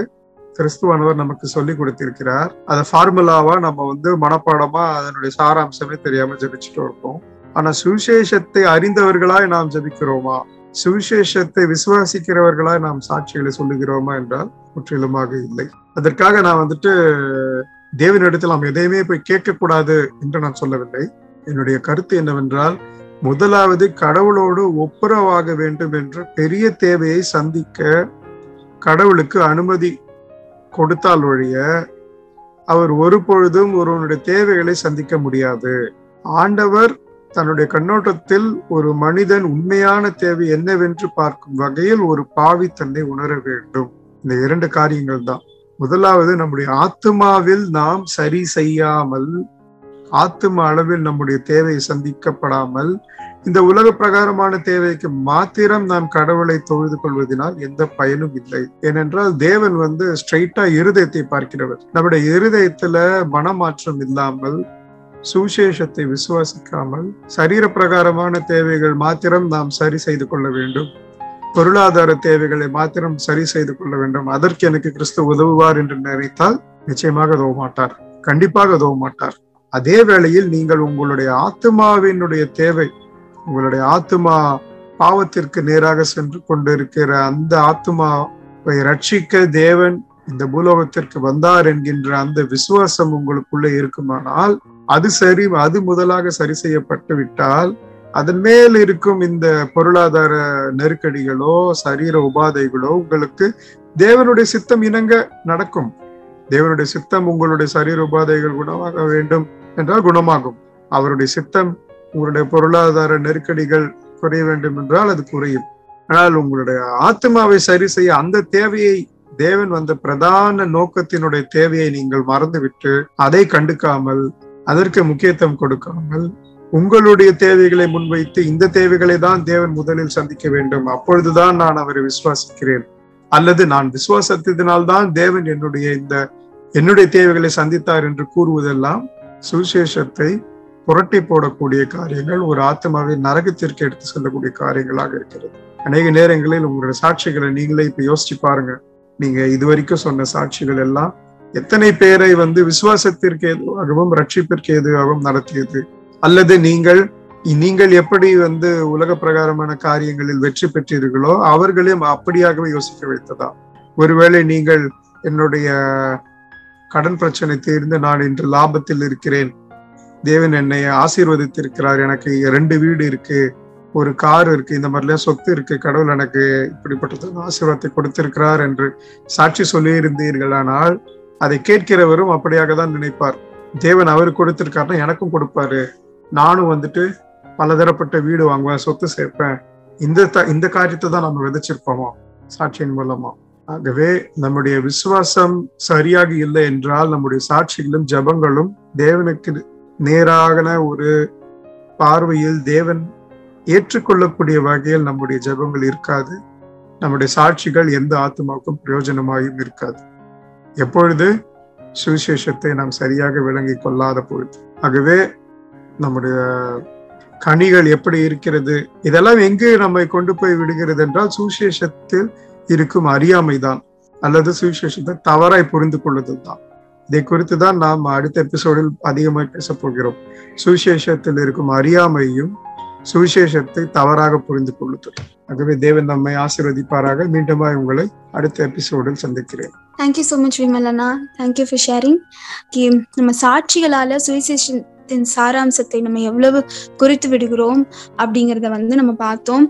கிறிஸ்துவானவர் நமக்கு சொல்லி கொடுத்திருக்கிறார். அதை ஃபார்முலாவா நம்ம வந்து மனப்பாடமா அதனுடைய சாராம்சமே தெரியாம ஜபிச்சுட்டு இருக்கோம். ஆனா சுவிசேஷத்தை அறிந்தவர்களாய் நாம் ஜபிக்கிறோமா, சுவிசேஷத்தை விசுவாசிக்கிறவர்களாய் நாம் சாட்சிகளை சொல்லுகிறோமா என்றால் முற்றிலுமாக இல்லை. அதற்காக நான் வந்துட்டு தேவனிடத்தில் நாம் எதையுமே போய் கேட்கக்கூடாது என்று நான் சொல்லவில்லை. என்னுடைய கருத்து என்னவென்றால், முதலாவது கடவுளோடு ஒப்புரவாக வேண்டும் என்ற பெரிய தேவையை சந்திக்க கடவுளுக்கு அனுமதி கொடுத்தால் ஒழிய அவர் ஒரு பொழுதும் ஒருவனுடைய தேவைகளை சந்திக்க முடியாது. ஆண்டவர் தன்னுடைய கண்ணோட்டத்தில் ஒரு மனிதன் உண்மையான தேவை என்னவென்று பார்க்கும் வகையில் ஒரு பாவி தன்னை உணர வேண்டும். இந்த இரண்டு காரியங்கள் தான். முதலாவது நம்முடைய ஆத்துமாவில் நாம் சரி செய்யாமல், ஆத்தும அளவில் நம்முடைய தேவையை சந்திக்கப்படாமல், இந்த உலக பிரகாரமான தேவைக்கு மாத்திரம் நாம் கடவுளை தொழுது கொள்வதனால் எந்த பயனும் இல்லை. ஏனென்றால் தேவன் வந்து ஸ்ட்ரெயிட்டா இருதயத்தை பார்க்கிறவர். நம்முடைய இருதயத்துல மனமாற்றம் இல்லாமல், சுவிசேஷத்தை விசுவாசிக்காமல், சரீர பிரகாரமான தேவைகள் மாத்திரம் நாம் சரி செய்து கொள்ள வேண்டும், பொருளாதார தேவைகளை மாத்திரம் சரி செய்து கொள்ள வேண்டும், அதற்கு எனக்கு கிறிஸ்து உதவுவார் என்று நினைத்தால் நிச்சயமாக உதவ மாட்டார், கண்டிப்பாக உதவ மாட்டார். அதே வேளையில் நீங்கள் உங்களுடைய ஆத்மாவினுடைய தேவை, உங்களுடைய ஆத்மா பாவத்திற்கு நேராக சென்று கொண்டிருக்கிற அந்த ஆத்மாவை ரட்சிக்க தேவன் இந்த பூலோகத்திற்கு வந்தார் என்கின்ற அந்த விசுவாசம் உங்களுக்குள்ளே இருக்குமானால் அது சரி, அது முதலாக சரி செய்யப்பட்டு விட்டால் அதன் மேல் இருக்கும் இந்த பொருளாதார நெருக்கடிகளோ சரீர உபாதைகளோ உங்களுக்கு தேவனுடைய சித்தம் இணங்க நடக்கும். தேவனுடைய சித்தம் உங்களுடைய சரீர உபாதைகள் குணமாக வேண்டும் என்றால் குணமாகும். அவருடைய சித்தம் உங்களுடைய பொருளாதார நெருக்கடிகள் குறைய வேண்டும் என்றால் அது குறையும். ஆனால் உங்களுடைய ஆத்மாவை சரி செய்ய அந்த தேவையை, தேவன் வந்த பிரதான நோக்கத்தினுடைய தேவையை நீங்கள் மறந்துவிட்டு அதை கண்டுக்காமல் அதற்கு முக்கியத்துவம் கொடுக்காமல் உங்களுடைய தேவைகளை முன்வைத்து இந்த தேவைகளை தான் தேவன் முதலில் சந்திக்க வேண்டும், அப்பொழுதுதான் நான் அவரை விசுவாசிக்கிறேன், அல்லது நான் விசுவாசத்தினால்தான் தேவன் என்னுடைய இந்த என்னுடைய தேவைகளை சந்தித்தார் என்று கூறுவதெல்லாம் சுவிசேஷத்தை புரட்டி போடக்கூடிய காரியங்கள், ஒரு ஆத்மாவை நரகத்திற்கு எடுத்து செல்லக்கூடிய காரியங்களாக இருக்கிறது. அநேக நேரங்களில் உங்களுடைய சாட்சிகளை நீங்களே இப்ப யோசிச்சு பாருங்க. நீங்க இதுவரைக்கும் சொன்ன சாட்சிகள் எல்லாம் எத்தனை பேரை வந்து விசுவாசத்திற்கு எதுவாகவும் ரட்சிப்பிற்கு எதுவாகவும் நடத்தியது, அல்லது நீங்கள் நீங்கள் எப்படி வந்து உலக பிரகாரமான காரியங்களில் வெற்றி பெற்றீர்களோ அவர்களையும் அப்படியாகவே யோசிக்க வைத்ததா? ஒருவேளை நீங்கள் என்னுடைய கடன் பிரச்சனை தீர்ந்து நான் இன்று லாபத்தில் இருக்கிறேன், தேவன் என்னை ஆசீர்வதித்திருக்கிறார், எனக்கு ரெண்டு வீடு இருக்கு, ஒரு கார் இருக்கு, இந்த மாதிரிலாம் சொத்து இருக்கு, கடவுள் எனக்கு இப்படிப்பட்ட ஆசீர்வாதத்தை கொடுத்திருக்கிறார் என்று சாட்சி சொல்லி இருந்தீர்களானால் அதை கேட்கிறவரும் அப்படியாக தான் நினைப்பார். தேவன் அவரு கொடுத்திருக்காருன்னா எனக்கும் கொடுப்பாரு, நானும் வந்துட்டு பலதரப்பட்ட வீடு வாங்குவேன், சொத்து சேர்ப்பேன், இந்த த இந்த காரியத்தை தான் நம்ம விதைச்சிருப்போமா சாட்சியின் மூலமா? ஆகவே நம்முடைய விசுவாசம் சரியாக இல்லை என்றால் நம்முடைய சாட்சிகளும் ஜபங்களும் தேவனுக்கு நேரான ஒரு பார்வையில் தேவன் ஏற்றுக்கொள்ளக்கூடிய வகையில் நம்முடைய ஜபங்கள் இருக்காது, நம்முடைய சாட்சிகள் எந்த ஆத்மாவுக்கும் பிரயோஜனமாகவும் இருக்காது, எப்பொழுது சுவிசேஷத்தை நாம் சரியாக விளங்கி கொள்ளாத பொழுது. ஆகவே நம்முடைய கனிகள் எப்படி இருக்கிறது, இதெல்லாம் எங்கு நம்மை கொண்டு போய் விடுகிறது என்றால் சுவிசேஷத்தில் இருக்கும் அறியாமைதான், அல்லது சுவிசேஷத்தை தவறாய் புரிந்து கொள்ளுதல் தான். இதை குறித்து தான் நாம் அடுத்த எபிசோடில் அதிகமாக பேசப் போகிறோம். சுவிசேஷத்தில் இருக்கும் அறியாமையும் சுவிசேஷத்தை தவறாக புரிந்து கொள்ளுதல். ஆகவே தேவன் நம்மை ஆசீர்வதிப்பாராக. மீண்டும் உங்களை அடுத்த எபிசோடில் சந்திக்கிறேன். தேங்க்யூ சோ மச் விமல் அண்ணா, தேங்க்யூ ஃபார் ஷேரிங். நம்ம சாட்சிகளால சுவிசேஷத்தின் சாராம்சத்தை நம்ம எவ்வளவு குறித்து விடுகிறோம் அப்படிங்கிறத வந்து நம்ம பார்த்தோம்.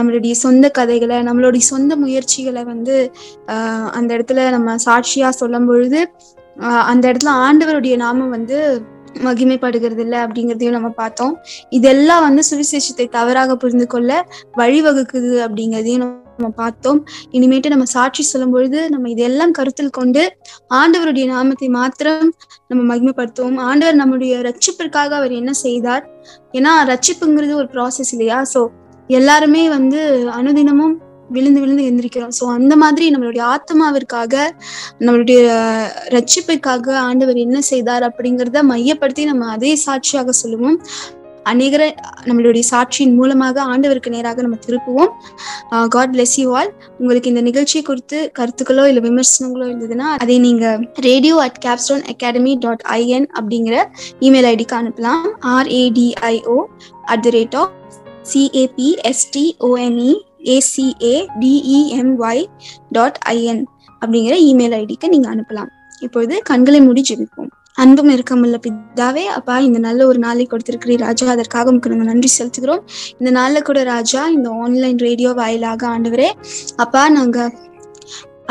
நம்மளுடைய சொந்த கதைகளை, நம்மளுடைய சொந்த முயற்சிகளை வந்து ஆஹ் அந்த இடத்துல நம்ம சாட்சியா சொல்லும் பொழுது அந்த இடத்துல ஆண்டவருடைய நாமம் வந்து மகிமைப்படுகிறது இல்லை அப்படிங்கிறதையும் நம்ம பார்த்தோம். இதெல்லாம் வந்து சுவிசேஷத்தை தவறாக புரிந்து கொள்ள வழிவகுக்குது அப்படிங்கிறதையும் நம்ம பார்த்தோம். இனிமேட்டு நம்ம சாட்சி சொல்லும் பொழுது நம்ம இதெல்லாம் கருத்தில் கொண்டு ஆண்டவருடைய நாமத்தை மாத்திரம் நம்ம மகிமைப்படுத்துவோம். ஆண்டவர் நம்முடைய ரட்சிப்பிற்காக அவர் என்ன செய்தார், ஏன்னா ரட்சிப்புங்கிறது ஒரு ப்ராசஸ் இல்லையா? ஸோ எல்லாருமே வந்து அனுதினமும் விழுந்து விழுந்து எந்திரிக்கிறோம். ஸோ அந்த மாதிரி நம்மளுடைய ஆத்மாவிற்காக, நம்மளுடைய ரட்சிப்புக்காக ஆண்டவர் என்ன செய்தார் அப்படிங்கிறத மையப்படுத்தி நம்ம அதே சாட்சியாக சொல்லுவோம். அநேகரை நம்மளுடைய சாட்சியின் மூலமாக ஆண்டவருக்கு நேராக நம்ம திருப்புவோம். God bless you all. உங்களுக்கு இந்த நிகழ்ச்சியை குறித்து கருத்துக்களோ இல்லை விமர்சனங்களோ இருந்ததுன்னா அதை நீங்கள் radio at Capstone Academy dot IN அப்படிங்கிற இமெயில் ஐடிக்கு அனுப்பலாம். RADIO at the rate of CAPSTONE ACADEMY dot IN அப்படிங்கிற இமெயில் ஐடிக்கு நீங்கள் அனுப்பலாம். இப்பொழுது கண்களை மூடி ஜெபிப்போம். அன்பும் இருக்கமுள்ள பிதாவே, அப்பா, இந்த நல்ல ஒரு நாளை கொடுத்திருக்கிறீர் ராஜா, அதற்காக உங்களுக்கு நாங்கள் நன்றி செலுத்துகிறோம். இந்த நாளில் கூட ராஜா, இந்த ஆன்லைன் ரேடியோ வாயிலாக ஆண்டவரே அப்பா, நாங்கள்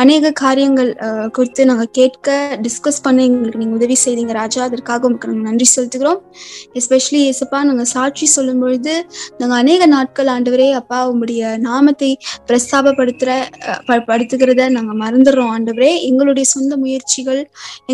அநேக காரியங்கள் குறித்து நாங்கள் கேட்க டிஸ்கஸ் பண்ண எங்களுக்கு நீங்கள் உதவி செய்தீங்க ராஜா, அதற்காக உங்களுக்கு நாங்கள் நன்றி செலுத்துகிறோம். எஸ்பெஷலி ஏசப்பா, நாங்கள் சாட்சி சொல்லும் பொழுது நாங்கள் அநேக நாட்கள் ஆண்டவரே அப்பா உங்களுடைய நாமத்தை பிரஸ்தாபப்படுத்துகிற படுத்துக்கிறத நாங்கள் மறந்துடுறோம் ஆண்டவரே. எங்களுடைய சொந்த முயற்சிகள்,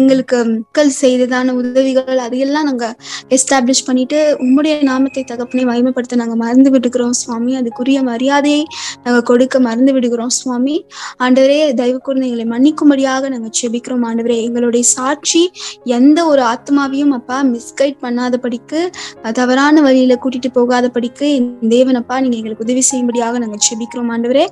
எங்களுக்கு மக்கள் செய்ததான உதவிகள், அதையெல்லாம் நாங்கள் எஸ்டாப்ளிஷ் பண்ணிட்டு உங்களுடைய நாமத்தை தகப்பனை மகிமைப்படுத்த நாங்கள் மறந்து விடுகிறோம் சுவாமி. அதுக்குரிய மரியாதையை நாங்கள் கொடுக்க மறந்து விடுகிறோம் சுவாமி. ஆண்டவரே, எங்களை மன்னிக்கும்படியாக நாங்கள் ஜெபிக்கிறோம் ஆண்டவரே. எங்களுடைய சாட்சி எந்த ஒரு ஆத்மாவையும் அப்பா மிஸ்கைட் பண்ணாத படிக்கு, தவறான வழியில கூட்டிட்டு போகாத படிக்கு தேவனப்பா நீங்க எங்களுக்கு உதவி செய்யும்படியாக நாங்கள் ஜெபிக்கிறோம் ஆண்டவரே.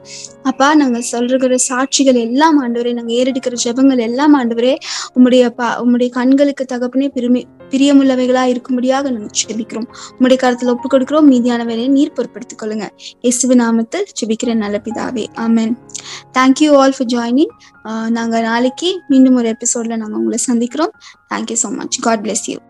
அப்பா, நாங்கள் சொல்ற சாட்சிகள் எல்லாம் ஆண்டவரே, நாங்கள் ஏறெடுக்கிற ஜெபங்கள் எல்லாம் ஆண்டவரே உம்முடைய அப்பா உம்முடைய கண்களுக்கு தகப்பனே பெருமை பிரியமுள்ளவைகளா இருக்கும்படியாக நாங்கள் ஜெபிக்கிறோம். உம்முடைய கருத்துல ஒப்புக் கொடுக்கிறோம். மீதியான வேலையை நீர் பொறுப்படுத்திக் கொள்ளுங்க. இயேசுவு நாமத்தில் ஜெபிக்கிற நல்ல பிதாவே, ஆமென். Thank you all for joining. நாங்க நாளைக்கு மீண்டும் ஒரு எபிசோட்ல நாங்க உங்களை சந்திக்கிறோம். Thank you so much. God bless you.